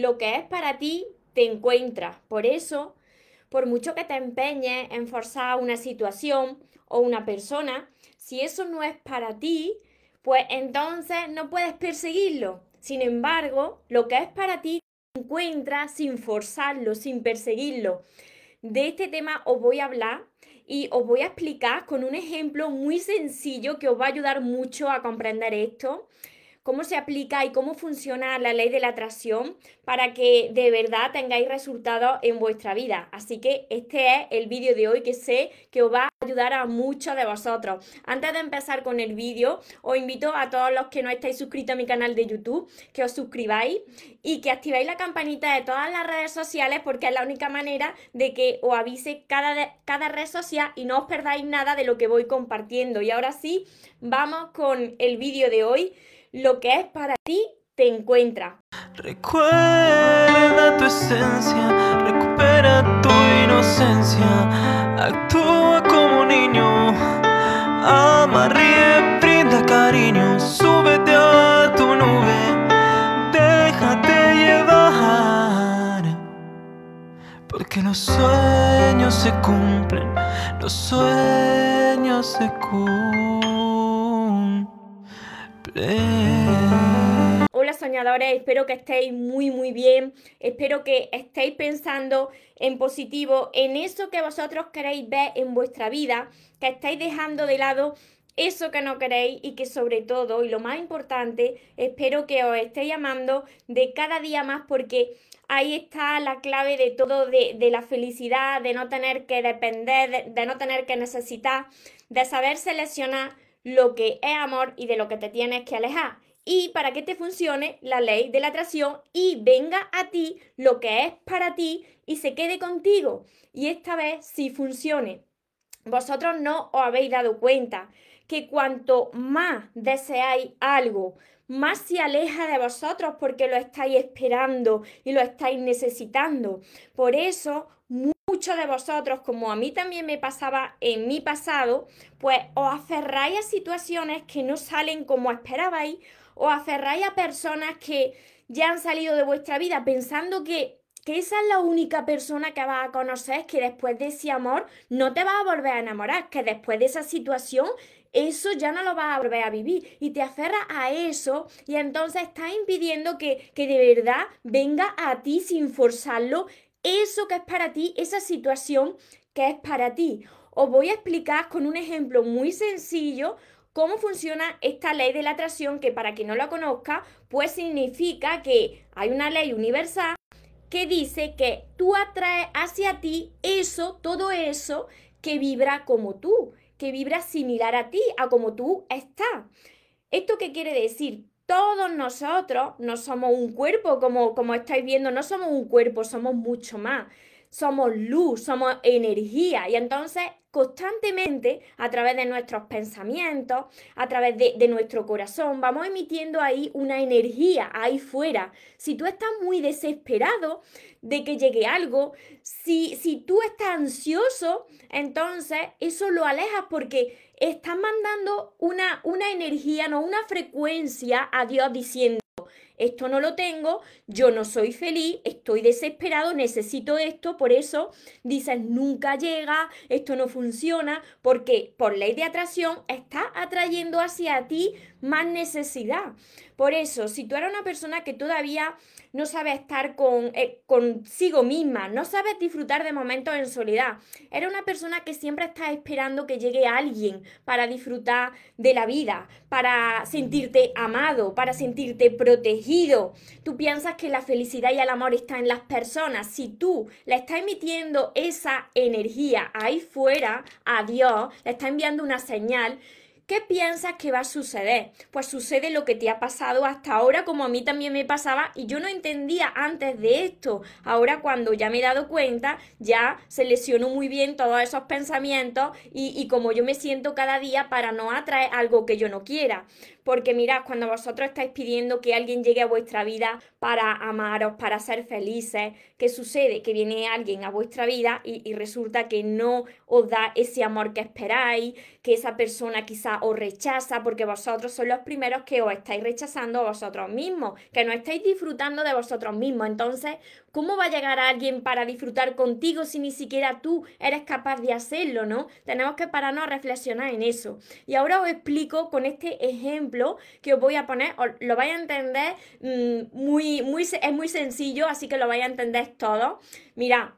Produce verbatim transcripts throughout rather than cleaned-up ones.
lo que es para ti te encuentras. Por eso, por mucho que te empeñes en forzar una situación o una persona, si eso no es para ti, pues entonces no puedes perseguirlo. Sin embargo, lo que es para ti te encuentras sin forzarlo, sin perseguirlo. De este tema os voy a hablar y os voy a explicar con un ejemplo muy sencillo que os va a ayudar mucho a comprender esto, cómo se aplica y cómo funciona la ley de la atracción para que de verdad tengáis resultados en vuestra vida. Así que este es el vídeo de hoy que sé que os va a ayudar a muchos de vosotros. Antes de empezar con el vídeo, os invito a todos los que no estáis suscritos a mi canal de YouTube, que os suscribáis y que activéis la campanita de todas las redes sociales, porque es la única manera de que os avise cada, cada red social y no os perdáis nada de lo que voy compartiendo. Y ahora sí, vamos con el vídeo de hoy. Lo que es para ti te encuentra. Recuerda tu esencia, recupera tu inocencia, actúa como niño, ama, ríe, brinda cariño, súbete a tu nube, déjate llevar, porque los sueños se cumplen, los sueños se cumplen. Hola soñadores, espero que estéis muy muy bien, espero que estéis pensando en positivo, en eso que vosotros queréis ver en vuestra vida, que estáis dejando de lado eso que no queréis y que sobre todo, y lo más importante, espero que os estéis amando de cada día más, porque ahí está la clave de todo, de, de la felicidad, de no tener que depender, de, de no tener que necesitar, de saber seleccionar lo que es amor y de lo que te tienes que alejar. Y para que te funcione la ley de la atracción y venga a ti lo que es para ti y se quede contigo. Y esta vez sí funcione. Vosotros no os habéis dado cuenta que cuanto más deseáis algo, más se aleja de vosotros porque lo estáis esperando y lo estáis necesitando. Por eso, muchos de vosotros, como a mí también me pasaba en mi pasado, pues os aferráis a situaciones que no salen como esperabais, os aferráis a personas que ya han salido de vuestra vida pensando que, que esa es la única persona que vas a conocer, que después de ese amor no te vas a volver a enamorar, que después de esa situación eso ya no lo vas a volver a vivir, y te aferras a eso y entonces estás impidiendo que, que de verdad venga a ti sin forzarlo eso que es para ti, esa situación que es para ti. Os voy a explicar con un ejemplo muy sencillo cómo funciona esta ley de la atracción, que para quien no la conozca, pues significa que hay una ley universal que dice que tú atraes hacia ti eso, todo eso que vibra como tú, que vibra similar a ti, a como tú estás. ¿Esto qué quiere decir? Todos nosotros no somos un cuerpo, como, como estáis viendo, no somos un cuerpo, somos mucho más. Somos luz, somos energía, y entonces constantemente a través de nuestros pensamientos, a través de, de nuestro corazón, vamos emitiendo ahí una energía ahí fuera. Si tú estás muy desesperado de que llegue algo, si, si tú estás ansioso, entonces eso lo alejas porque estás mandando una, una energía, no una frecuencia a Dios diciendo: esto no lo tengo, yo no soy feliz, estoy desesperado, necesito esto. Por eso dices: nunca llega, esto no funciona, porque por ley de atracción estás atrayendo hacia ti más necesidad. Por eso, si tú eres una persona que todavía no sabe estar con, eh, consigo misma, no sabes disfrutar de momentos en soledad, eres una persona que siempre está esperando que llegue alguien para disfrutar de la vida, para sentirte amado, para sentirte protegido. Tú piensas que la felicidad y el amor está en las personas. Si tú le estás emitiendo esa energía ahí fuera a Dios, le estás enviando una señal, ¿qué piensas que va a suceder? Pues sucede lo que te ha pasado hasta ahora, como a mí también me pasaba, y yo no entendía antes de esto. Ahora, cuando ya me he dado cuenta, ya selecciono muy bien todos esos pensamientos y, y como yo me siento cada día para no atraer algo que yo no quiera. Porque mirad, cuando vosotros estáis pidiendo que alguien llegue a vuestra vida para amaros, para ser felices, ¿qué sucede? Que viene alguien a vuestra vida y, y resulta que no os da ese amor que esperáis, que esa persona quizá ama o rechaza, porque vosotros sois los primeros que os estáis rechazando a vosotros mismos, que no estáis disfrutando de vosotros mismos. Entonces, ¿cómo va a llegar alguien para disfrutar contigo si ni siquiera tú eres capaz de hacerlo, no? Tenemos que pararnos a reflexionar en eso. Y ahora os explico con este ejemplo que os voy a poner, lo vais a entender, mmm, muy, muy, es muy sencillo, así que lo vais a entender todo. Mirad,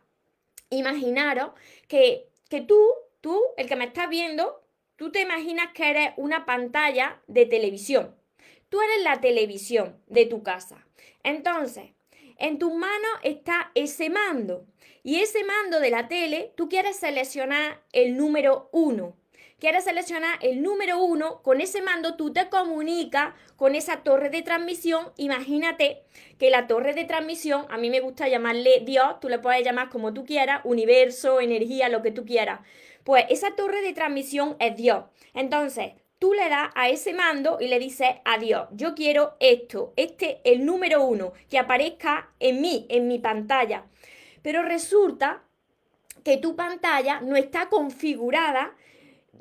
imaginaros que, que tú, tú, el que me estás viendo, tú te imaginas que eres una pantalla de televisión. Tú eres la televisión de tu casa. Entonces, en tus manos está ese mando, y ese mando de la tele, tú quieres seleccionar el número uno. Quieres seleccionar el número uno, con ese mando tú te comunicas con esa torre de transmisión. Imagínate que la torre de transmisión, a mí me gusta llamarle Dios, tú le puedes llamar como tú quieras, universo, energía, lo que tú quieras. Pues esa torre de transmisión es Dios. Entonces, tú le das a ese mando y le dices a Dios, yo quiero esto, este el número uno, que aparezca en mí, en mi pantalla. Pero resulta que tu pantalla no está configurada.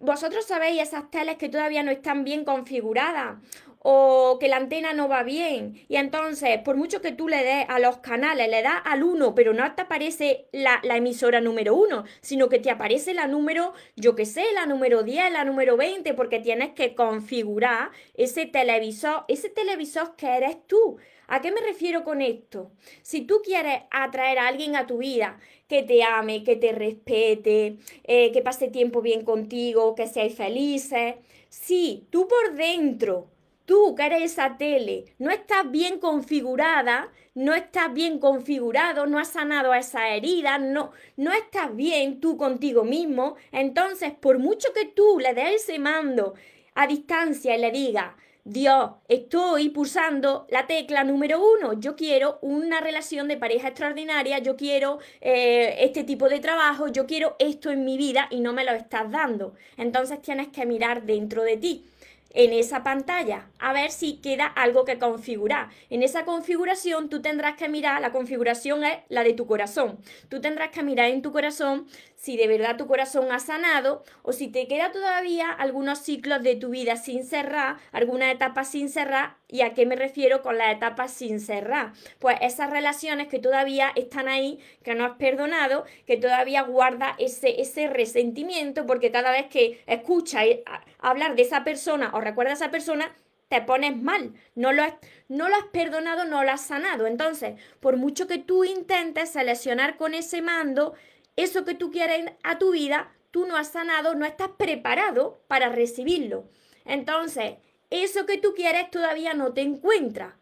Vosotros sabéis esas teles que todavía no están bien configuradas, o que la antena no va bien, y entonces por mucho que tú le des a los canales, le das al uno, pero no te aparece la, la emisora número uno, sino que te aparece la número, yo qué sé, la número diez, la número veinte, porque tienes que configurar ese televisor, ese televisor que eres tú. ¿A qué me refiero con esto? Si tú quieres atraer a alguien a tu vida que te ame, que te respete, eh, que pase tiempo bien contigo, que seáis felices, si tú por dentro, tú que eres esa tele, no estás bien configurada, no estás bien configurado, no has sanado esa herida, no, no estás bien tú contigo mismo, entonces por mucho que tú le des ese mando a distancia y le digas, Dios, estoy pulsando la tecla número uno, yo quiero una relación de pareja extraordinaria, yo quiero eh, este tipo de trabajo, yo quiero esto en mi vida y no me lo estás dando. Entonces tienes que mirar dentro de ti, en esa pantalla, a ver si queda algo que configurar. En esa configuración tú tendrás que mirar, la configuración es la de tu corazón. Tú tendrás que mirar en tu corazón si de verdad tu corazón ha sanado o si te queda todavía algunos ciclos de tu vida sin cerrar, alguna etapa sin cerrar. ¿Y a qué me refiero con las etapas sin cerrar? Pues esas relaciones que todavía están ahí, que no has perdonado, que todavía guarda ese, ese resentimiento, porque cada vez que escuchas hablar de esa persona o recuerdas a esa persona, te pones mal, no lo, has, no lo has perdonado, no lo has sanado. Entonces, por mucho que tú intentes seleccionar con ese mando eso que tú quieres a tu vida, tú no has sanado, no estás preparado para recibirlo. Entonces, eso que tú quieres todavía no te encuentras.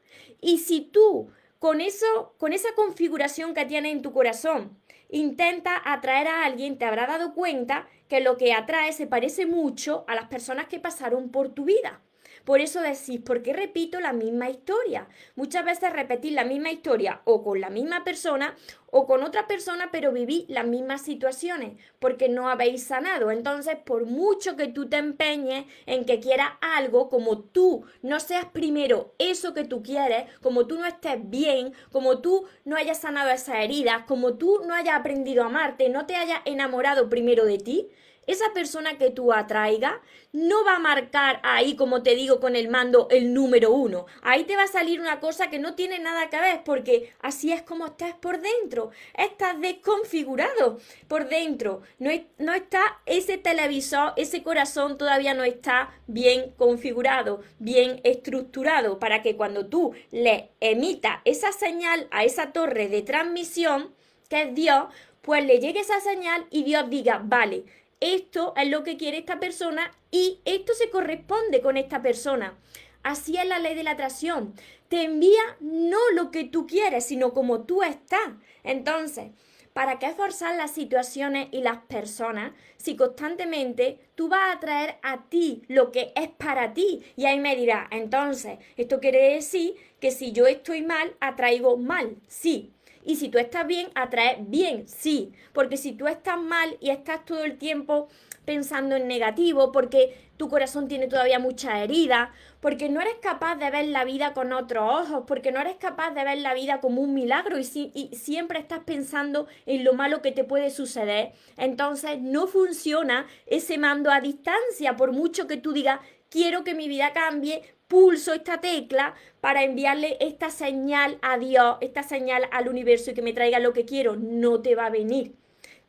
Y si tú, con, eso, con esa configuración que tienes en tu corazón, intentas atraer a alguien, te habrás dado cuenta que lo que atrae se parece mucho a las personas que pasaron por tu vida. Por eso decís, ¿por qué repito la misma historia? Muchas veces repetís la misma historia o con la misma persona o con otra persona, pero vivís las mismas situaciones porque no habéis sanado. Entonces, por mucho que tú te empeñes en que quieras algo, como tú no seas primero eso que tú quieres, como tú no estés bien, como tú no hayas sanado esas heridas, como tú no hayas aprendido a amarte, no te hayas enamorado primero de ti, esa persona que tú atraigas no va a marcar ahí, como te digo, con el mando el número uno. Ahí te va a salir una cosa que no tiene nada que ver, porque así es como estás por dentro. Estás desconfigurado por dentro. No, no está ese televisor, ese corazón todavía no está bien configurado, bien estructurado, para que cuando tú le emitas esa señal a esa torre de transmisión, que es Dios, pues le llegue esa señal y Dios diga, vale, esto es lo que quiere esta persona y esto se corresponde con esta persona. Así es la ley de la atracción. Te envía no lo que tú quieres, sino como tú estás. Entonces, ¿para qué forzar las situaciones y las personas si constantemente tú vas a atraer a ti lo que es para ti? Y ahí me dirás, entonces, esto quiere decir que si yo estoy mal, atraigo mal. Sí. Y si tú estás bien, atraes bien, sí. Porque si tú estás mal y estás todo el tiempo pensando en negativo, porque tu corazón tiene todavía muchas heridas, porque no eres capaz de ver la vida con otros ojos, porque no eres capaz de ver la vida como un milagro y, si, y siempre estás pensando en lo malo que te puede suceder, entonces no funciona ese mando a distancia, por mucho que tú digas, quiero que mi vida cambie, pulso esta tecla para enviarle esta señal a Dios, esta señal al universo y que me traiga lo que quiero, no te va a venir.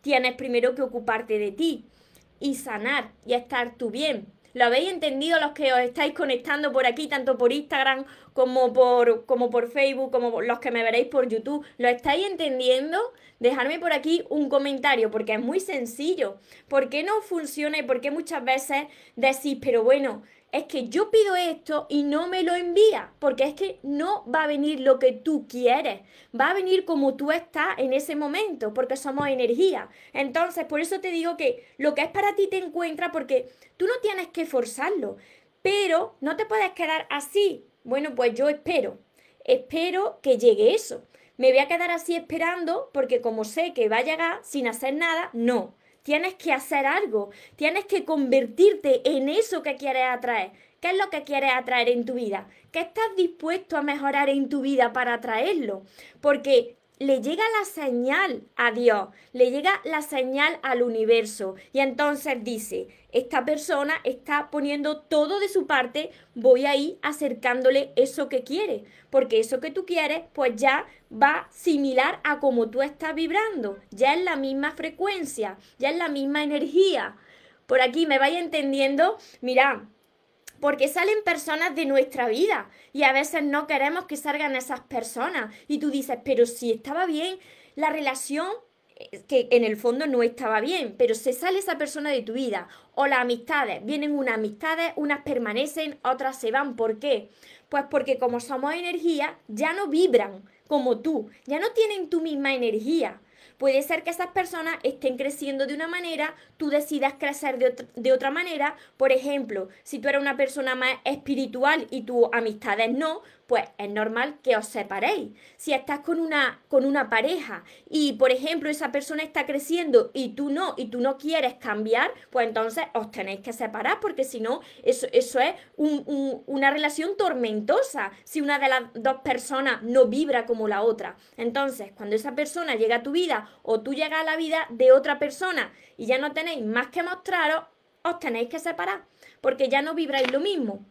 Tienes primero que ocuparte de ti y sanar y estar tú bien. ¿Lo habéis entendido los que os estáis conectando por aquí, tanto por Instagram como por, como por Facebook, como los que me veréis por YouTube? ¿Lo estáis entendiendo? Dejadme por aquí un comentario, porque es muy sencillo. ¿Por qué no funciona y por qué muchas veces decís, pero bueno, es que yo pido esto y no me lo envía? Porque es que no va a venir lo que tú quieres, va a venir como tú estás en ese momento, porque somos energía. Entonces, por eso te digo que lo que es para ti te encuentra, porque tú no tienes que forzarlo, pero no te puedes quedar así. Bueno, pues yo espero, espero que llegue eso. Me voy a quedar así esperando, porque como sé que va a llegar sin hacer nada, no. Tienes que hacer algo, tienes que convertirte en eso que quieres atraer. ¿Qué es lo que quieres atraer en tu vida? ¿Qué estás dispuesto a mejorar en tu vida para atraerlo? Porque le llega la señal a Dios, le llega la señal al universo y entonces dice, esta persona está poniendo todo de su parte, voy a ir acercándole eso que quiere, porque eso que tú quieres pues ya va similar a como tú estás vibrando, ya es la misma frecuencia, ya es la misma energía. Por aquí me vais entendiendo, mirad, porque salen personas de nuestra vida y a veces no queremos que salgan esas personas. Y tú dices, pero si estaba bien la relación, que en el fondo no estaba bien, pero se sale esa persona de tu vida. O las amistades, vienen unas amistades, unas permanecen, otras se van. ¿Por qué? Pues porque como somos energía, ya no vibran como tú, ya no tienen tu misma energía. Puede ser que esas personas estén creciendo de una manera, tú decidas crecer de otra, de otra manera. Por ejemplo, si tú eres una persona más espiritual y tus amistades no, pues es normal que os separéis. Si estás con una, con una pareja y, por ejemplo, esa persona está creciendo y tú no, y tú no quieres cambiar, pues entonces os tenéis que separar, porque si no, eso, eso es un, un, una relación tormentosa, si una de las dos personas no vibra como la otra. Entonces, cuando esa persona llega a tu vida, o tú llegas a la vida de otra persona y ya no tenéis más que mostraros, os tenéis que separar, porque ya no vibráis lo mismo.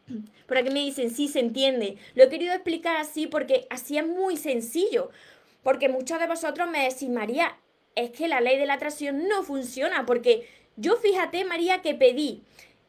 Por aquí me dicen, sí, se entiende. Lo he querido explicar así porque así es muy sencillo, porque muchos de vosotros me decís, María, es que la ley de la atracción no funciona, porque yo, fíjate, María, que pedí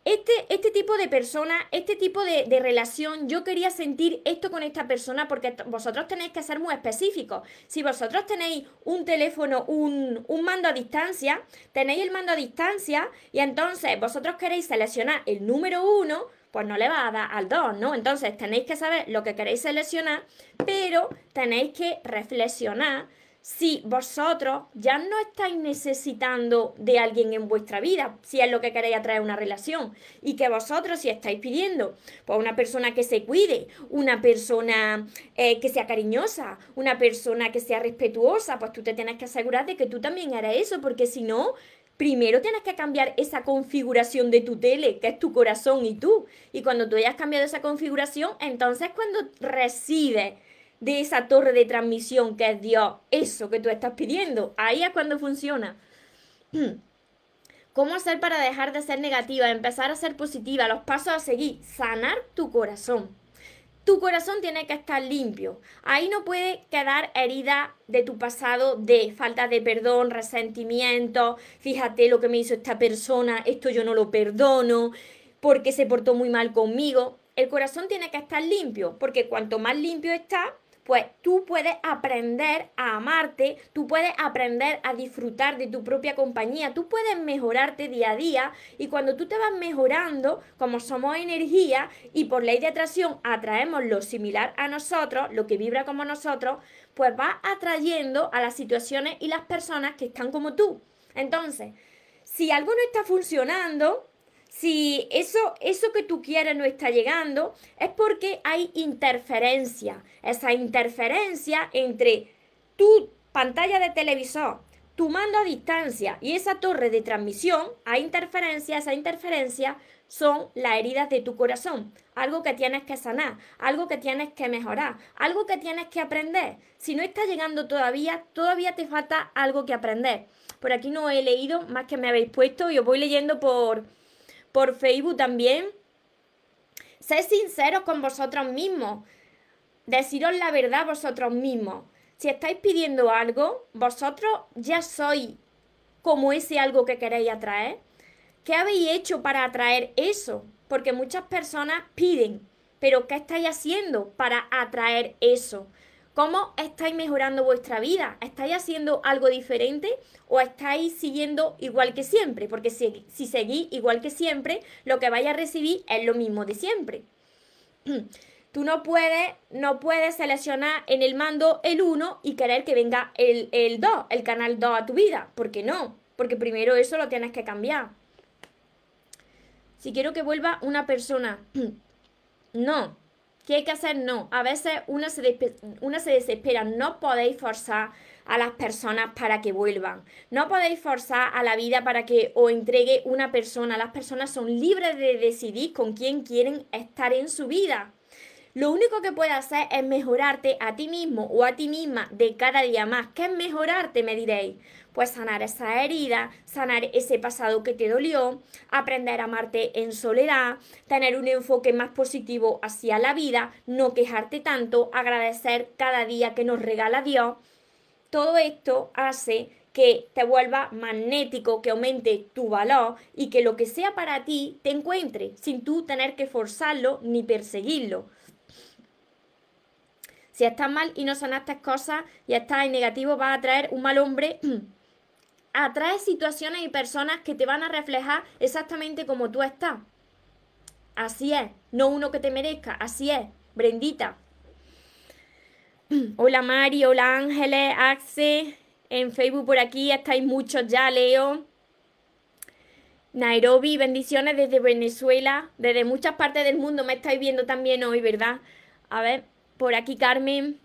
Este, este tipo de persona, este tipo de, de relación, yo quería sentir esto con esta persona, porque t- vosotros tenéis que ser muy específicos. Si vosotros tenéis un teléfono, un, un mando a distancia, tenéis el mando a distancia y entonces vosotros queréis seleccionar el número uno, pues no le va a dar al dos, ¿no? Entonces tenéis que saber lo que queréis seleccionar, pero tenéis que reflexionar si vosotros ya no estáis necesitando de alguien en vuestra vida, si es lo que queréis atraer una relación, y que vosotros si estáis pidiendo pues una persona que se cuide, una persona eh, que sea cariñosa, una persona que sea respetuosa, pues tú te tienes que asegurar de que tú también harás eso, porque si no, primero tienes que cambiar esa configuración de tu tele, que es tu corazón y tú, y cuando tú hayas cambiado esa configuración, entonces cuando recibes de esa torre de transmisión que es Dios, eso que tú estás pidiendo, ahí es cuando funciona. ¿Cómo hacer para dejar de ser negativa, empezar a ser positiva? Los pasos a seguir: sanar tu corazón. Tu corazón tiene que estar limpio. Ahí no puede quedar herida de tu pasado, de falta de perdón, resentimiento, fíjate lo que me hizo esta persona, esto yo no lo perdono, porque se portó muy mal conmigo. El corazón tiene que estar limpio, porque cuanto más limpio está, pues tú puedes aprender a amarte, tú puedes aprender a disfrutar de tu propia compañía, tú puedes mejorarte día a día, y cuando tú te vas mejorando, como somos energía y por ley de atracción atraemos lo similar a nosotros, lo que vibra como nosotros, pues vas atrayendo a las situaciones y las personas que están como tú. Entonces, si algo no está funcionando, si eso, eso que tú quieres no está llegando, es porque hay interferencia. Esa interferencia entre tu pantalla de televisor, tu mando a distancia y esa torre de transmisión a interferencia, esa interferencia son las heridas de tu corazón, algo que tienes que sanar, algo que tienes que mejorar, algo que tienes que aprender. Si no está llegando todavía, todavía te falta algo que aprender. Por aquí no he leído más que me habéis puesto y os voy leyendo por, por Facebook también. Sed sinceros con vosotros mismos, deciros la verdad vosotros mismos. Si estáis pidiendo algo, vosotros ya sois como ese algo que queréis atraer. ¿Qué habéis hecho para atraer eso? Porque muchas personas piden, pero ¿qué estáis haciendo para atraer eso? ¿Cómo estáis mejorando vuestra vida? ¿Estáis haciendo algo diferente o estáis siguiendo igual que siempre? Porque si, si seguís igual que siempre, lo que vais a recibir es lo mismo de siempre. Tú no puedes, no puedes seleccionar en el mando el uno y querer que venga el, el dos, el canal dos a tu vida. ¿Por qué no? Porque primero eso lo tienes que cambiar. Si quiero que vuelva una persona, no. ¿Qué hay que hacer? No. A veces una se, despe- una se desespera. No podéis forzar a las personas para que vuelvan. No podéis forzar a la vida para que os entregue una persona. Las personas son libres de decidir con quién quieren estar en su vida. Lo único que puedes hacer es mejorarte a ti mismo o a ti misma de cada día más. ¿Qué es mejorarte? Me diréis. Pues sanar esa herida, sanar ese pasado que te dolió, aprender a amarte en soledad, tener un enfoque más positivo hacia la vida, no quejarte tanto, agradecer cada día que nos regala Dios. Todo esto hace que te vuelva magnético, que aumente tu valor y que lo que sea para ti te encuentre sin tú tener que forzarlo ni perseguirlo. Si estás mal y no sanaste cosas y estás en negativo, vas a atraer un mal hombre. Atraes situaciones y personas que te van a reflejar exactamente como tú estás. Así es, no uno que te merezca, así es, Brendita. Hola Mari, hola Ángeles, Axe, en Facebook por aquí estáis muchos ya, Leo. Nairobi, bendiciones desde Venezuela, desde muchas partes del mundo me estáis viendo también hoy, ¿verdad? A ver... Por aquí, Carmen,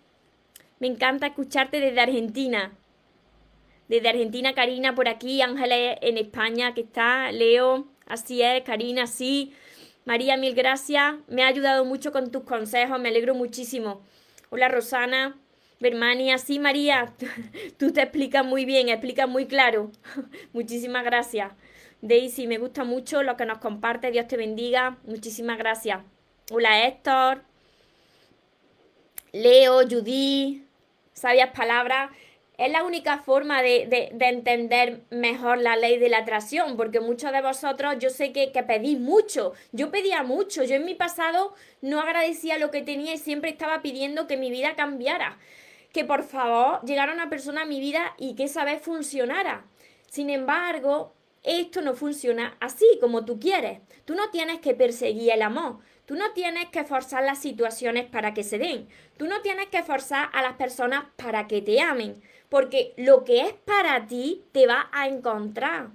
me encanta escucharte desde Argentina. Desde Argentina, Karina, por aquí, Ángeles en España, que está, Leo, así es, Karina, sí. María, mil gracias, me ha ayudado mucho con tus consejos, me alegro muchísimo. Hola, Rosana, Bermania, sí, María, tú te explicas muy bien, explicas muy claro. Muchísimas gracias. Daisy, me gusta mucho lo que nos compartes, Dios te bendiga, muchísimas gracias. Hola, Héctor. Leo, Judith, sabias palabras, es la única forma de, de, de entender mejor la ley de la atracción, porque muchos de vosotros, yo sé que, que pedís mucho, yo pedía mucho, yo en mi pasado no agradecía lo que tenía y siempre estaba pidiendo que mi vida cambiara, que por favor llegara una persona a mi vida y que esa vez funcionara. Sin embargo, esto no funciona así como tú quieres, tú no tienes que perseguir el amor. Tú no tienes que forzar las situaciones para que se den. Tú no tienes que forzar a las personas para que te amen. Porque lo que es para ti te va a encontrar.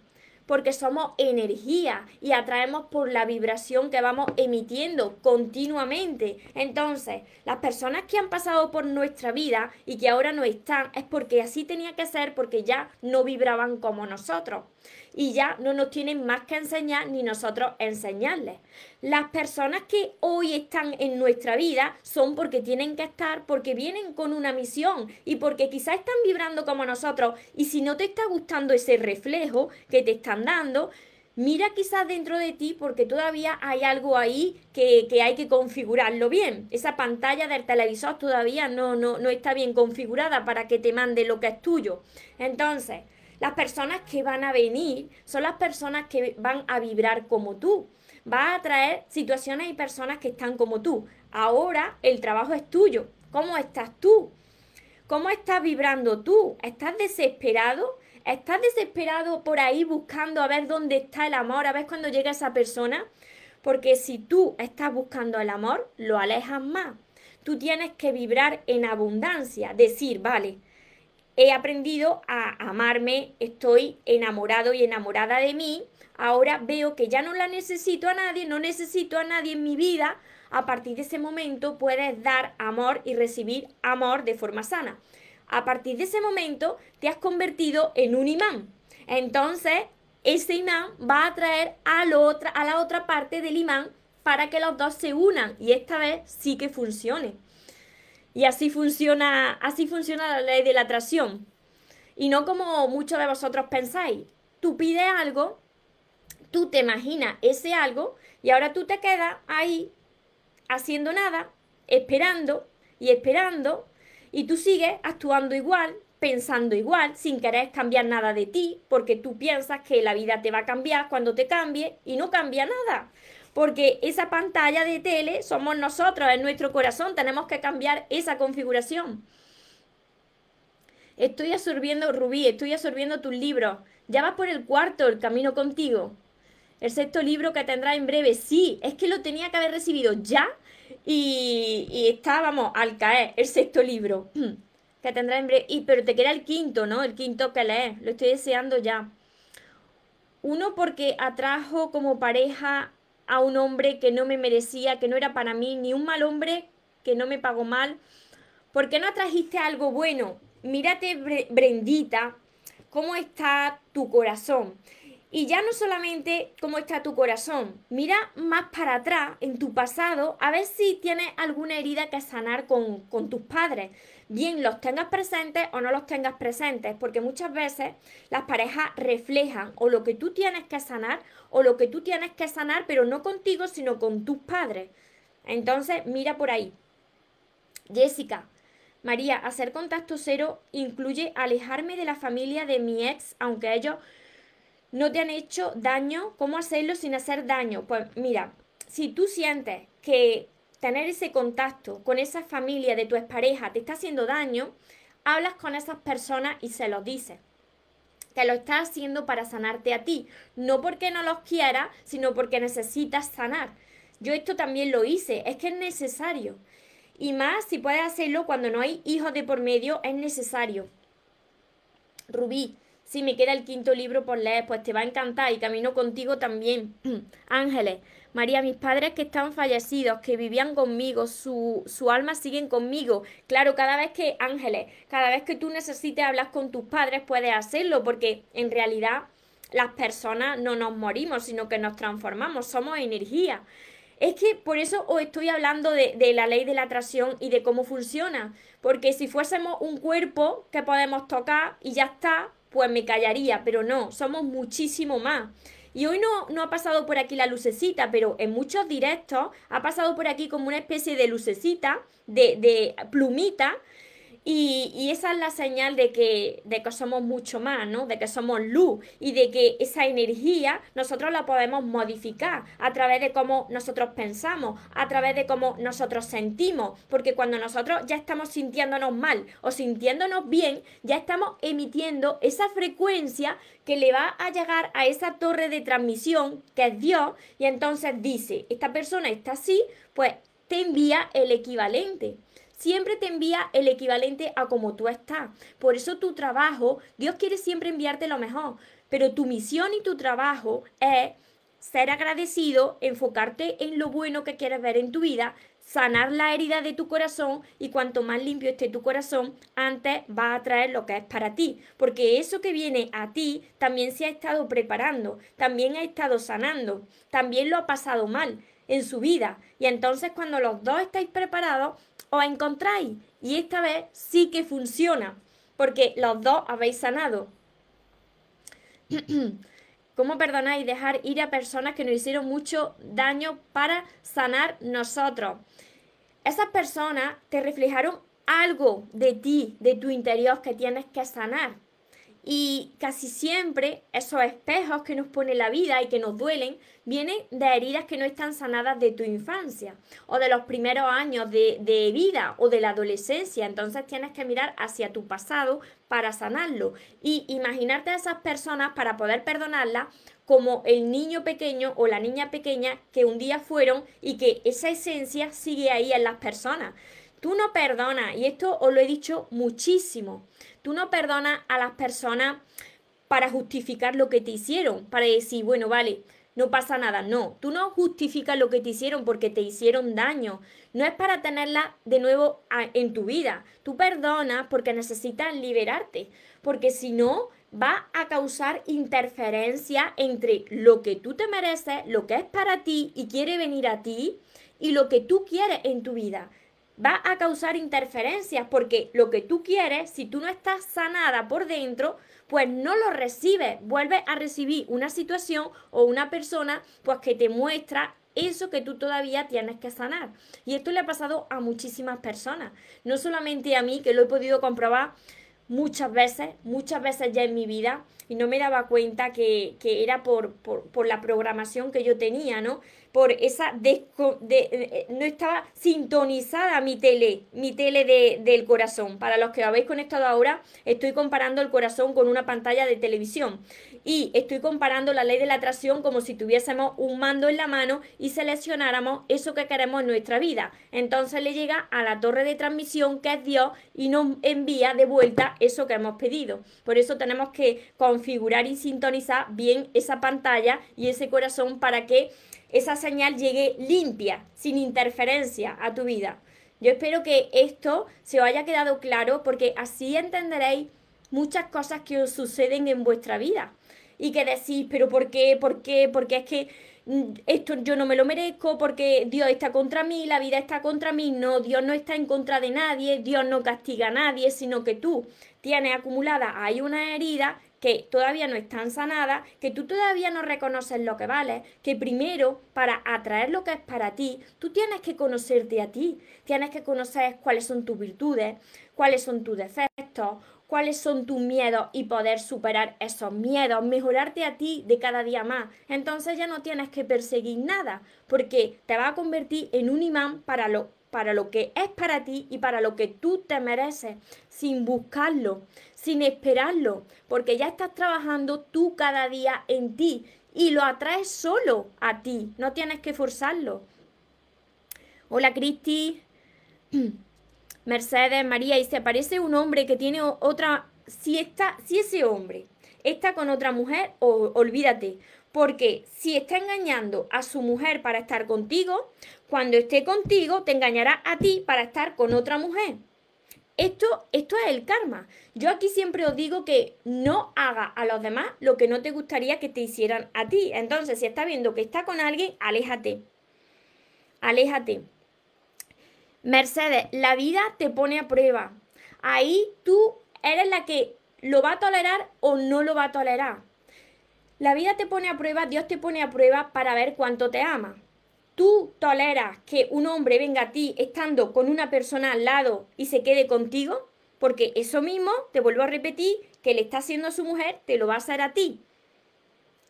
Porque somos energía y atraemos por la vibración que vamos emitiendo continuamente. Entonces, las personas que han pasado por nuestra vida y que ahora no están, es porque así tenía que ser, porque ya no vibraban como nosotros. Y ya no nos tienen más que enseñar ni nosotros enseñarles. Las personas que hoy están en nuestra vida son porque tienen que estar, porque vienen con una misión y porque quizás están vibrando como nosotros. Y si no te está gustando ese reflejo que te están dando, mira quizás dentro de ti porque todavía hay algo ahí que, que hay que configurarlo bien. Esa pantalla del televisor todavía no, no, no está bien configurada para que te mande lo que es tuyo. Entonces, las personas que van a venir son las personas que van a vibrar como tú. Vas a atraer situaciones y personas que están como tú. Ahora el trabajo es tuyo. ¿Cómo estás tú? ¿Cómo estás vibrando tú? ¿Estás desesperado? ¿Estás desesperado por ahí buscando a ver dónde está el amor? A ver cuándo llega esa persona. Porque si tú estás buscando el amor, lo alejas más. Tú tienes que vibrar en abundancia. Decir, vale, he aprendido a amarme, estoy enamorado y enamorada de mí. Ahora veo que ya no la necesito a nadie, no necesito a nadie en mi vida. A partir de ese momento puedes dar amor y recibir amor de forma sana. a partir de ese momento te has convertido en un imán. Entonces, ese imán va a atraer a, lo otra, a la otra parte del imán para que los dos se unan y esta vez sí que funcione. Y así funciona, así funciona la ley de la atracción. Y no como muchos de vosotros pensáis. Tú pides algo, tú te imaginas ese algo y ahora tú te quedas ahí haciendo nada, esperando y esperando y tú sigues actuando igual, pensando igual, sin querer cambiar nada de ti, porque tú piensas que la vida te va a cambiar cuando te cambie y no cambia nada. Porque esa pantalla de tele somos nosotros, es nuestro corazón, tenemos que cambiar esa configuración. Estoy absorbiendo, Rubí, estoy absorbiendo tus libros. Ya vas por el cuarto, el camino contigo. El sexto libro que tendrás en breve. Sí, es que lo tenía que haber recibido ya y, y está, vamos, al caer, el sexto libro que tendrás en breve. Y, pero te queda el quinto, ¿no? El quinto que lees, lo estoy deseando ya. Uno porque atrajo como pareja a un hombre que no me merecía, que no era para mí, ni un mal hombre que no me pagó mal. ¿Por qué no atrajiste algo bueno? Mírate, Brendita, cómo está tu corazón. Y ya no solamente cómo está tu corazón, mira más para atrás, en tu pasado, a ver si tienes alguna herida que sanar con, con tus padres. Bien los tengas presentes o no los tengas presentes, porque muchas veces las parejas reflejan o lo que tú tienes que sanar o lo que tú tienes que sanar, pero no contigo, sino con tus padres. Entonces, mira por ahí. Jessica, María, hacer contacto cero incluye alejarme de la familia de mi ex, aunque ellos no te han hecho daño. ¿Cómo hacerlo sin hacer daño? Pues mira, si tú sientes que tener ese contacto con esa familia de tu expareja te está haciendo daño, hablas con esas personas y se los dices. Que lo estás haciendo para sanarte a ti, no porque no los quieras, sino porque necesitas sanar. Yo esto también lo hice, es que es necesario. Y más, si puedes hacerlo cuando no hay hijos de por medio, es necesario. Rubí, si me queda el quinto libro por leer, pues te va a encantar y camino contigo también. Ángeles, María, mis padres que están fallecidos, que vivían conmigo, su, su alma siguen conmigo. Claro, cada vez que, Ángeles, cada vez que tú necesites hablar con tus padres, puedes hacerlo, porque en realidad las personas no nos morimos, sino que nos transformamos, somos energía. Es que por eso os estoy hablando de, de la ley de la atracción y de cómo funciona. Porque si fuésemos un cuerpo que podemos tocar y ya está, pues me callaría. Pero no, somos muchísimo más. Y hoy no, no ha pasado por aquí la lucecita, pero en muchos directos ha pasado por aquí como una especie de lucecita, de, de plumita. Y, y esa es la señal de que, de que somos mucho más, ¿no? De que somos luz y de que esa energía nosotros la podemos modificar a través de cómo nosotros pensamos, a través de cómo nosotros sentimos, porque cuando nosotros ya estamos sintiéndonos mal o sintiéndonos bien, ya estamos emitiendo esa frecuencia que le va a llegar a esa torre de transmisión que es Dios y entonces dice, esta persona está así, pues te envía el equivalente. Siempre te envía el equivalente a como tú estás. Por eso tu trabajo, Dios quiere siempre enviarte lo mejor, pero tu misión y tu trabajo es ser agradecido, enfocarte en lo bueno que quieres ver en tu vida, sanar la herida de tu corazón y cuanto más limpio esté tu corazón, antes va a traer lo que es para ti. Porque eso que viene a ti también se ha estado preparando, también ha estado sanando, también lo ha pasado mal en su vida. Y entonces cuando los dos estáis preparados, os encontráis y esta vez sí que funciona porque los dos habéis sanado. ¿Cómo perdonáis dejar ir a personas que nos hicieron mucho daño para sanar nosotros? Esas personas te reflejaron algo de ti, de tu interior que tienes que sanar. Y casi siempre esos espejos que nos pone la vida y que nos duelen vienen de heridas que no están sanadas de tu infancia o de los primeros años de, de vida o de la adolescencia. Entonces tienes que mirar hacia tu pasado para sanarlo y imaginarte a esas personas para poder perdonarlas como el niño pequeño o la niña pequeña que un día fueron y que esa esencia sigue ahí en las personas. Tú no perdonas, y esto os lo he dicho muchísimo, tú no perdonas a las personas para justificar lo que te hicieron, para decir, bueno, vale, no pasa nada. No, tú no justificas lo que te hicieron porque te hicieron daño. No es para tenerla de nuevo en tu vida. Tú perdonas porque necesitas liberarte, porque si no va a causar interferencia entre lo que tú te mereces, lo que es para ti y quiere venir a ti, y lo que tú quieres en tu vida. Va a causar interferencias porque lo que tú quieres, si tú no estás sanada por dentro, pues no lo recibes. Vuelves a recibir una situación o una persona pues que te muestra eso que tú todavía tienes que sanar. Y esto le ha pasado a muchísimas personas. No solamente a mí, que lo he podido comprobar muchas veces, muchas veces ya en mi vida, y no me daba cuenta que, que era por, por, por la programación que yo tenía, ¿no? Por esa, desco, de, no estaba sintonizada mi tele, mi tele de, del corazón. Para los que habéis conectado ahora, estoy comparando el corazón con una pantalla de televisión y estoy comparando la ley de la atracción como si tuviésemos un mando en la mano y seleccionáramos eso que queremos en nuestra vida. Entonces le llega a la torre de transmisión, que es Dios, y nos envía de vuelta eso que hemos pedido. Por eso tenemos que configurar y sintonizar bien esa pantalla y ese corazón para que esa señal llegue limpia, sin interferencia a tu vida. Yo espero que esto se os haya quedado claro, porque así entenderéis muchas cosas que os suceden en vuestra vida y que decís, pero ¿por qué? ¿Por qué? Porque es que esto yo no me lo merezco, porque Dios está contra mí, la vida está contra mí. No, Dios no está en contra de nadie, Dios no castiga a nadie, sino que tú tienes acumulada, hay una herida que todavía no están sanadas, que tú todavía no reconoces lo que vales, que primero, para atraer lo que es para ti, tú tienes que conocerte a ti, tienes que conocer cuáles son tus virtudes, cuáles son tus defectos, cuáles son tus miedos y poder superar esos miedos, mejorarte a ti de cada día más. Entonces ya no tienes que perseguir nada, porque te vas a convertir en un imán para lo para lo que es para ti y para lo que tú te mereces, sin buscarlo, sin esperarlo, porque ya estás trabajando tú cada día en ti y lo atraes solo a ti, no tienes que forzarlo. Hola Cristi, Mercedes, María, y se aparece un hombre que tiene otra, si, está, si ese hombre está con otra mujer, o, olvídate. Porque si está engañando a su mujer para estar contigo, cuando esté contigo te engañará a ti para estar con otra mujer. Esto, esto es el karma. Yo aquí siempre os digo que no haga a los demás lo que no te gustaría que te hicieran a ti. Entonces, si estás viendo que está con alguien, aléjate. Aléjate. Mercedes, la vida te pone a prueba. Ahí tú eres la que lo va a tolerar o no lo va a tolerar. La vida te pone a prueba, Dios te pone a prueba para ver cuánto te ama. ¿Tú toleras que un hombre venga a ti estando con una persona al lado y se quede contigo? Porque eso mismo, te vuelvo a repetir, que le está haciendo a su mujer, te lo va a hacer a ti.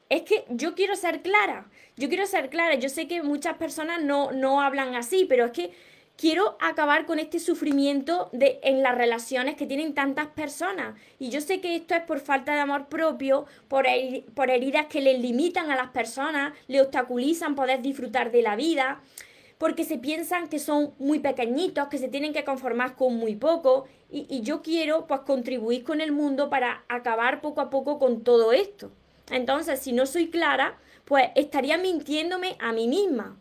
Es que yo quiero ser clara, yo quiero ser clara. Yo sé que muchas personas no, no hablan así, pero es que quiero acabar con este sufrimiento de, en las relaciones que tienen tantas personas. Y yo sé que esto es por falta de amor propio, por, her, por heridas que les limitan a las personas, le obstaculizan poder disfrutar de la vida, porque se piensan que son muy pequeñitos, que se tienen que conformar con muy poco. Y, y yo quiero pues contribuir con el mundo para acabar poco a poco con todo esto. Entonces, si no soy clara, pues estaría mintiéndome a mí misma.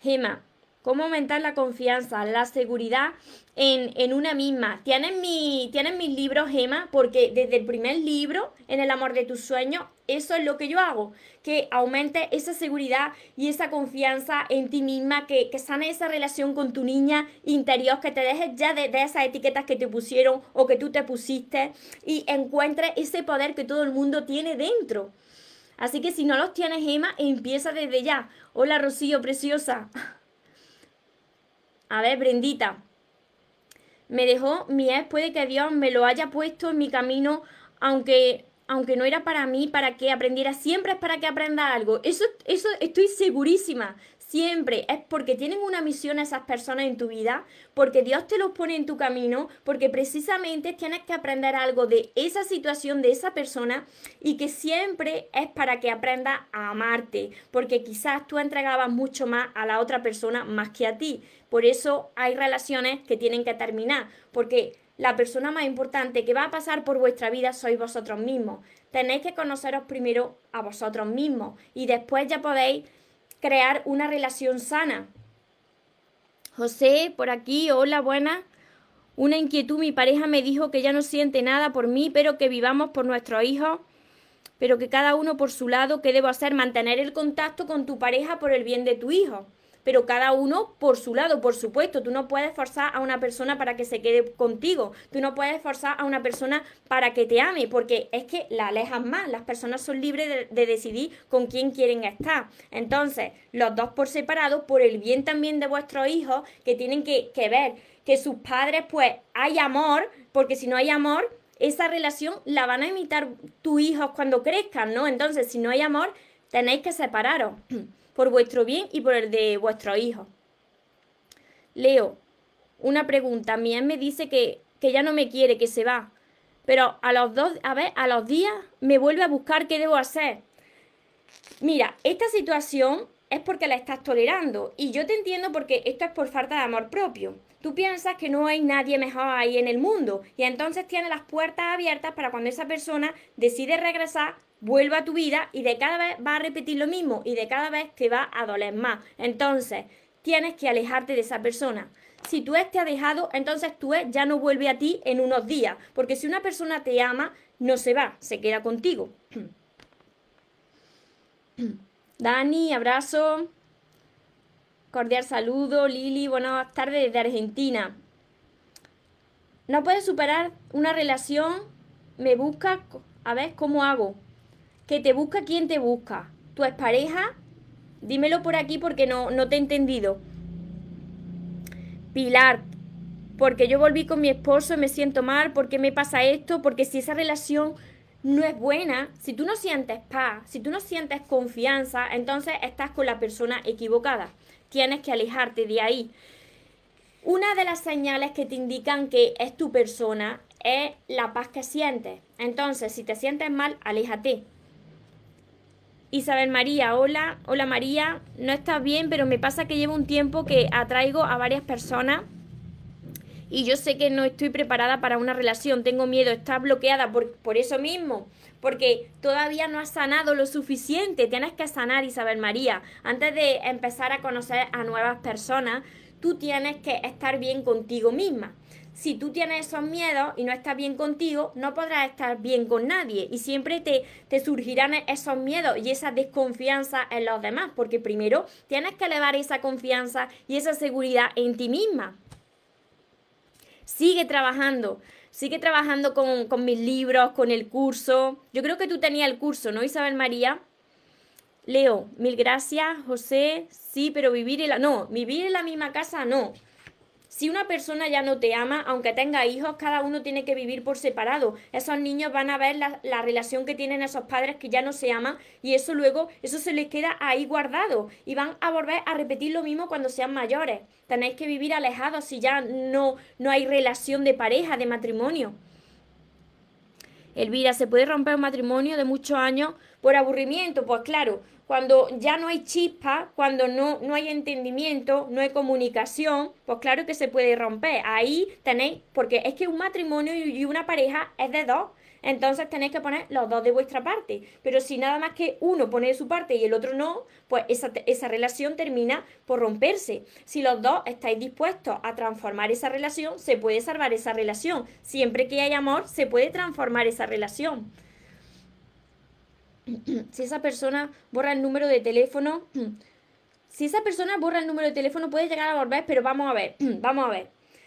Gema, ¿cómo aumentar la confianza, la seguridad en, en una misma? Tienen, mi, tienen mis libros, Gema, porque desde el primer libro, En el amor de tus sueños, eso es lo que yo hago, que aumente esa seguridad y esa confianza en ti misma, que, que sane esa relación con tu niña interior, que te dejes ya de, de esas etiquetas que te pusieron o que tú te pusiste y encuentres ese poder que todo el mundo tiene dentro. Así que si no los tienes, Gema, empieza desde ya. Hola, Rocío, preciosa. A ver, Brendita. Me dejó mi ex, puede que Dios me lo haya puesto en mi camino, aunque, aunque no era para mí, para que aprendiera. Siempre es para que aprenda algo. Eso, eso estoy segurísima. siempre es porque tienen una misión esas personas en tu vida, porque Dios te los pone en tu camino, porque precisamente tienes que aprender algo de esa situación, de esa persona, y que siempre es para que aprendas a amarte, porque quizás tú entregabas mucho más a la otra persona más que a ti. Por eso hay relaciones que tienen que terminar, porque la persona más importante que va a pasar por vuestra vida sois vosotros mismos. Tenéis que conoceros primero a vosotros mismos y después ya podéis crear una relación sana. José, por aquí, hola, buenas. Una inquietud, mi pareja me dijo que ya no siente nada por mí, pero que vivamos por nuestros hijos, pero que cada uno por su lado. ¿Qué debo hacer? Mantener el contacto con tu pareja por el bien de tu hijo. Pero cada uno por su lado, por supuesto. Tú no puedes forzar a una persona para que se quede contigo. Tú no puedes forzar a una persona para que te ame, porque es que la alejas más. Las personas son libres de, de decidir con quién quieren estar. Entonces, los dos por separado, por el bien también de vuestros hijos, que tienen que, que ver que sus padres, pues, hay amor, porque si no hay amor, esa relación la van a imitar tus hijos cuando crezcan, ¿no? Entonces, si no hay amor, tenéis que separaros. Por vuestro bien y por el de vuestros hijos. Leo, una pregunta. Mi ex me dice que, que ya no me quiere, que se va. Pero a los dos, a ver, a los días me vuelve a buscar. ¿Qué debo hacer? Mira, esta situación es porque la estás tolerando. Y yo te entiendo porque esto es por falta de amor propio. Tú piensas que no hay nadie mejor ahí en el mundo. Y entonces tienes las puertas abiertas para cuando esa persona decide regresar, vuelva a tu vida y de cada vez va a repetir lo mismo y de cada vez te va a doler más. Entonces, tienes que alejarte de esa persona. Si tu ex te ha dejado, entonces tu ex ya no vuelve a ti en unos días. Porque si una persona te ama, no se va, se queda contigo. Dani, abrazo. Cordial saludo. Lili, buenas tardes desde Argentina. No puedes superar una relación, me busca, a ver, ¿cómo hago? ¿Que te busca? ¿Quién te busca? ¿Tu expareja? Dímelo por aquí porque no, no te he entendido. Pilar, porque yo volví con mi esposo y me siento mal, ¿por qué me pasa esto? Porque si esa relación no es buena, si tú no sientes paz, si tú no sientes confianza, entonces estás con la persona equivocada. Tienes que alejarte de ahí. Una de las señales que te indican que es tu persona es la paz que sientes. Entonces, si te sientes mal, aléjate. Isabel María, hola, hola María, no estás bien, pero me pasa que llevo un tiempo que atraigo a varias personas y yo sé que no estoy preparada para una relación, tengo miedo, está bloqueada por, por eso mismo, porque todavía no has sanado lo suficiente, tienes que sanar, Isabel María, antes de empezar a conocer a nuevas personas. Tú tienes que estar bien contigo misma. Si tú tienes esos miedos y no estás bien contigo, no podrás estar bien con nadie. Y siempre te, te surgirán esos miedos y esa desconfianza en los demás. Porque primero tienes que elevar esa confianza y esa seguridad en ti misma. Sigue trabajando. Sigue trabajando con, con mis libros, con el curso. Yo creo que tú tenías el curso, ¿no, Isabel María? Leo, mil gracias. José, sí, pero vivir en la... No, vivir en la misma casa, no. Si una persona ya no te ama, aunque tenga hijos, cada uno tiene que vivir por separado. Esos niños van a ver la, la relación que tienen esos padres que ya no se aman y eso luego, eso se les queda ahí guardado y van a volver a repetir lo mismo cuando sean mayores. Tenéis que vivir alejados si ya no, no hay relación de pareja, de matrimonio. Elvira, ¿se puede romper un matrimonio de muchos años por aburrimiento? Pues claro, cuando ya no hay chispa, cuando no, no hay entendimiento, no hay comunicación, pues claro que se puede romper. Ahí tenéis, porque es que un matrimonio y una pareja es de dos, entonces tenéis que poner los dos de vuestra parte. Pero si nada más que uno pone de su parte y el otro no, pues esa, esa relación termina por romperse. Si los dos estáis dispuestos a transformar esa relación, se puede salvar esa relación. Siempre que hay amor, se puede transformar esa relación. Si esa persona borra el número de teléfono, si esa persona borra el número de teléfono puede llegar a volver, pero vamos a ver, vamos a ver.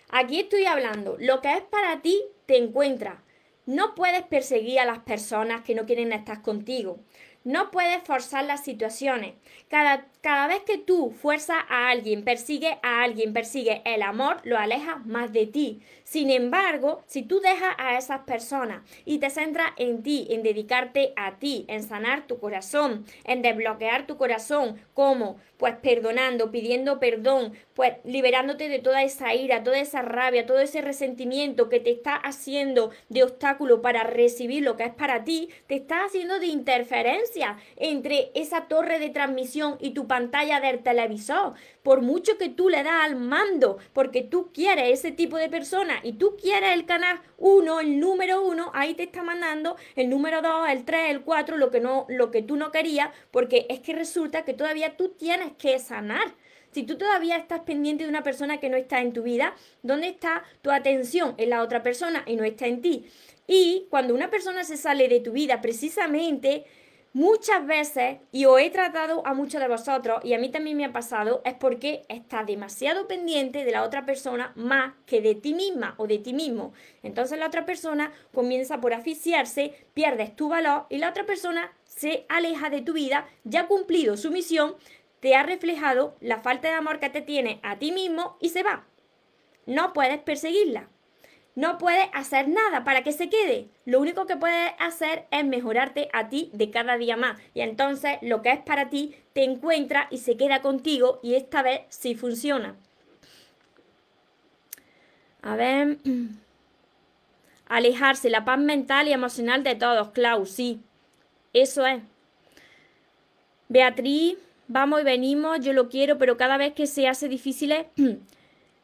Aquí estoy hablando, lo que es para ti te encuentra. No puedes perseguir a las personas que no quieren estar contigo. No puedes forzar las situaciones. Cada, Cada vez que tú fuerzas a alguien, persigues a alguien, persigues el amor, lo alejas más de ti. Sin embargo, si tú dejas a esas personas y te centras en ti, en dedicarte a ti, en sanar tu corazón, en desbloquear tu corazón, ¿cómo? Pues perdonando, pidiendo perdón, pues liberándote de toda esa ira, toda esa rabia, todo ese resentimiento que te está haciendo de obstáculo para recibir lo que es para ti, te está haciendo de interferencia entre esa torre de transmisión y tu pantalla del televisor. Por mucho que tú le das al mando, porque tú quieres ese tipo de persona y tú quieres el canal uno, el número uno, ahí te está mandando el número dos, el tres, el cuatro, lo que, no, lo que tú no querías, porque es que resulta que todavía tú tienes que sanar. Si tú todavía estás pendiente de una persona que no está en tu vida, ¿dónde está tu atención? En la otra persona y no está en ti. Y cuando una persona se sale de tu vida, precisamente, muchas veces, y os he tratado a muchos de vosotros, y a mí también me ha pasado, es porque estás demasiado pendiente de la otra persona más que de ti misma o de ti mismo. Entonces la otra persona comienza por asfixiarse, pierdes tu valor y la otra persona se aleja de tu vida, ya ha cumplido su misión, te ha reflejado la falta de amor que te tiene a ti mismo y se va. No puedes perseguirla. No puedes hacer nada para que se quede. Lo único que puedes hacer es mejorarte a ti de cada día más. Y entonces lo que es para ti te encuentra y se queda contigo y esta vez sí funciona. A ver. Alejarse, la paz mental y emocional de todos, Clau, sí. Eso es. Beatriz, vamos y venimos, yo lo quiero, pero cada vez que se hace difícil es...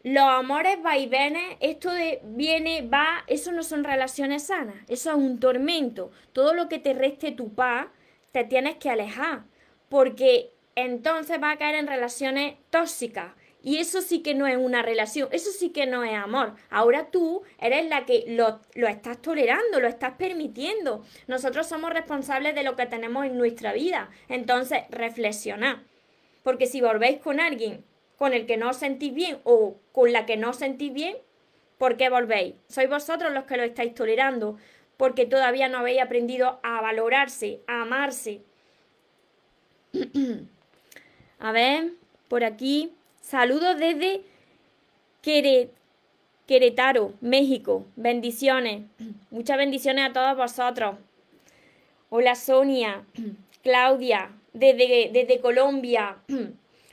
Los amores vaivenes, esto de viene, va, eso no son relaciones sanas, eso es un tormento. Todo lo que te reste tu paz, te tienes que alejar, porque entonces vas a caer en relaciones tóxicas. Y eso sí que no es una relación, eso sí que no es amor. Ahora tú eres la que lo, lo estás tolerando, lo estás permitiendo. Nosotros somos responsables de lo que tenemos en nuestra vida. Entonces, reflexionad, porque si volvéis con alguien con el que no os sentís bien o con la que no os sentís bien, ¿por qué volvéis? Sois vosotros los que lo estáis tolerando, porque todavía no habéis aprendido a valorarse, a amarse. A ver, por aquí, saludos desde Queret- Querétaro, México, bendiciones, muchas bendiciones a todos vosotros. Hola Sonia, Claudia, desde, desde Colombia.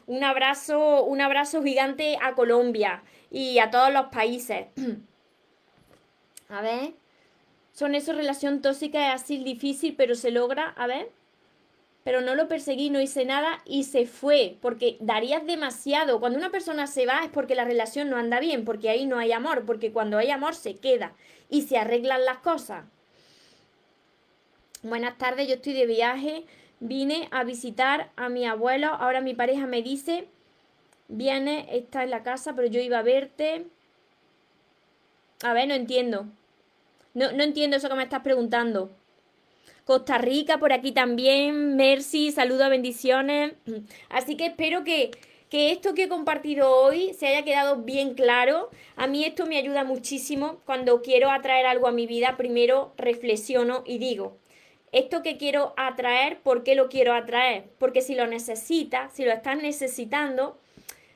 Un abrazo, un abrazo gigante a Colombia y a todos los países. A ver, son eso, relación tóxica, es así difícil, pero se logra, a ver. Pero no lo perseguí, no hice nada y se fue, porque darías demasiado. Cuando una persona se va es porque la relación no anda bien, porque ahí no hay amor, porque cuando hay amor se queda y se arreglan las cosas. Buenas tardes, yo estoy de viaje. Vine a visitar a mi abuelo, ahora mi pareja me dice, viene, está en la casa, pero yo iba a verte. A ver, no entiendo. No, no entiendo eso que me estás preguntando. Costa Rica, por aquí también, Mercy, saludos, bendiciones. Así que espero que... que esto que he compartido hoy se haya quedado bien claro. A mí esto me ayuda muchísimo. Cuando quiero atraer algo a mi vida, primero reflexiono y digo, esto que quiero atraer, ¿por qué lo quiero atraer? Porque si lo necesitas, si lo estás necesitando,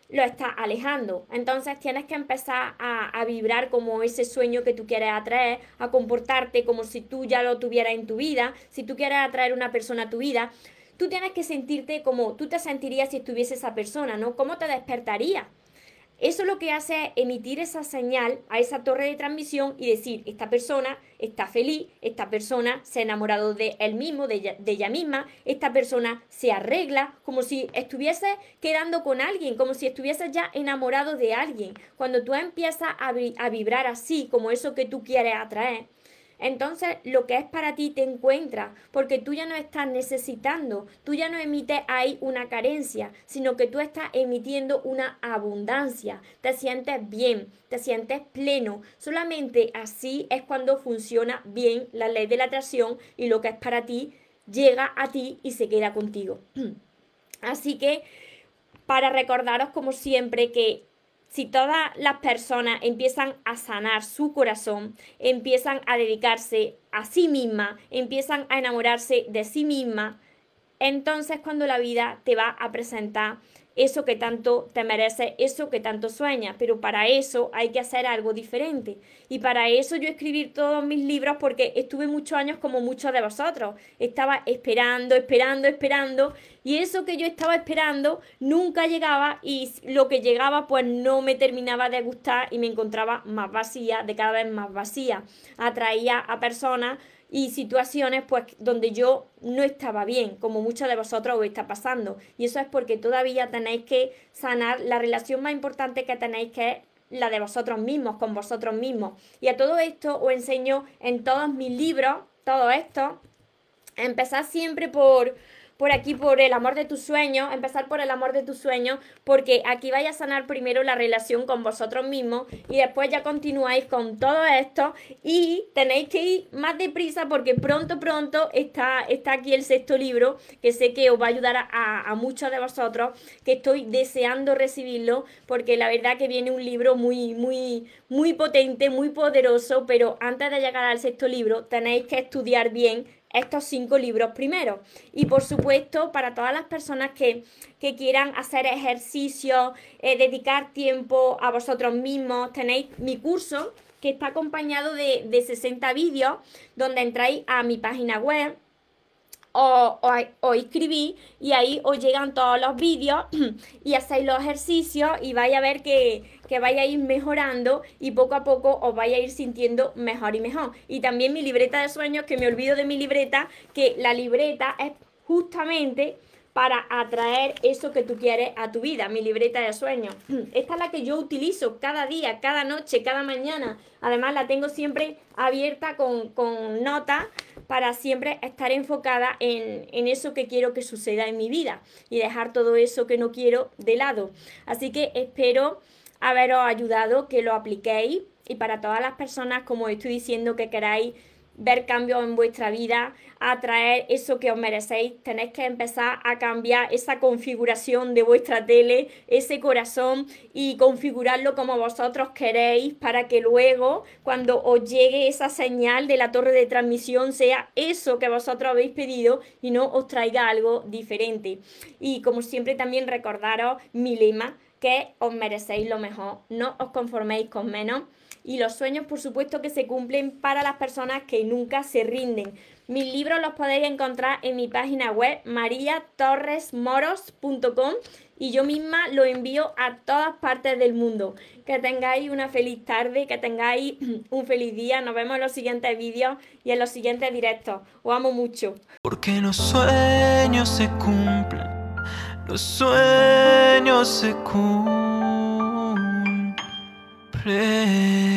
lo estás alejando. Entonces tienes que empezar a, a vibrar como ese sueño que tú quieres atraer, a comportarte como si tú ya lo tuvieras en tu vida. Si tú quieres atraer una persona a tu vida, tú tienes que sentirte como tú te sentirías si estuviese esa persona, ¿no? ¿Cómo te despertarías? Eso lo que hace es emitir esa señal a esa torre de transmisión y decir, esta persona está feliz, esta persona se ha enamorado de él mismo, de ella, de ella misma, esta persona se arregla, como si estuviese quedando con alguien, como si estuviese ya enamorado de alguien. Cuando tú empiezas a, vi- a vibrar así, como eso que tú quieres atraer, entonces lo que es para ti te encuentra, porque tú ya no estás necesitando, tú ya no emites ahí una carencia, sino que tú estás emitiendo una abundancia, te sientes bien, te sientes pleno. Solamente así es cuando funciona bien la ley de la atracción y lo que es para ti llega a ti y se queda contigo. Así que para recordaros como siempre que si todas las personas empiezan a sanar su corazón, empiezan a dedicarse a sí misma, empiezan a enamorarse de sí misma, entonces cuando la vida te va a presentar eso que tanto te merece, eso que tanto sueñas, pero para eso hay que hacer algo diferente. Y para eso yo escribí todos mis libros, porque estuve muchos años como muchos de vosotros. Estaba esperando, esperando, esperando, y eso que yo estaba esperando nunca llegaba, y lo que llegaba pues no me terminaba de gustar y me encontraba más vacía, de cada vez más vacía. Atraía a personas y situaciones pues donde yo no estaba bien, como muchos de vosotros os está pasando. Y eso es porque todavía tenéis que sanar la relación más importante que tenéis, que es la de vosotros mismos, con vosotros mismos. Y a todo esto os enseño en todos mis libros, todo esto. Empezad siempre por, por aquí, por el amor de tus sueños, empezar por el amor de tus sueños, porque aquí vais a sanar primero la relación con vosotros mismos y después ya continuáis con todo esto, y tenéis que ir más deprisa porque pronto, pronto está, está aquí el sexto libro, que sé que os va a ayudar a, a, a muchos de vosotros, que estoy deseando recibirlo, porque la verdad que viene un libro muy, muy, muy potente, muy poderoso, pero antes de llegar al sexto libro tenéis que estudiar bien estos cinco libros primero. Y por supuesto, para todas las personas que, que quieran hacer ejercicio, eh, dedicar tiempo a vosotros mismos, tenéis mi curso que está acompañado de, de sesenta vídeos, donde entráis a mi página web o, o, o inscribís, y ahí os llegan todos los vídeos y hacéis los ejercicios y vais a ver que que vais a ir mejorando, y poco a poco os vais a ir sintiendo mejor y mejor. Y también mi libreta de sueños, que me olvido de mi libreta, que la libreta es justamente para atraer eso que tú quieres a tu vida, mi libreta de sueños. Esta es la que yo utilizo cada día, cada noche, cada mañana. Además la tengo siempre abierta con, con notas, para siempre estar enfocada en, en eso que quiero que suceda en mi vida y dejar todo eso que no quiero de lado. Así que espero haberos ayudado, que lo apliquéis, y para todas las personas, como os estoy diciendo, que queráis ver cambios en vuestra vida, atraer eso que os merecéis, tenéis que empezar a cambiar esa configuración de vuestra tele, ese corazón, y configurarlo como vosotros queréis, para que luego, cuando os llegue esa señal de la torre de transmisión, sea eso que vosotros habéis pedido y no os traiga algo diferente. Y como siempre, también recordaros mi lema, que os merecéis lo mejor, no os conforméis con menos, y los sueños por supuesto que se cumplen para las personas que nunca se rinden. Mis libros los podéis encontrar en mi página web maria torres moros punto com, y yo misma lo envío a todas partes del mundo. Que tengáis una feliz tarde, que tengáis un feliz día, nos vemos en los siguientes vídeos y en los siguientes directos. Os amo mucho. Porque los sueños se cumplen. Los sueños se cumplen.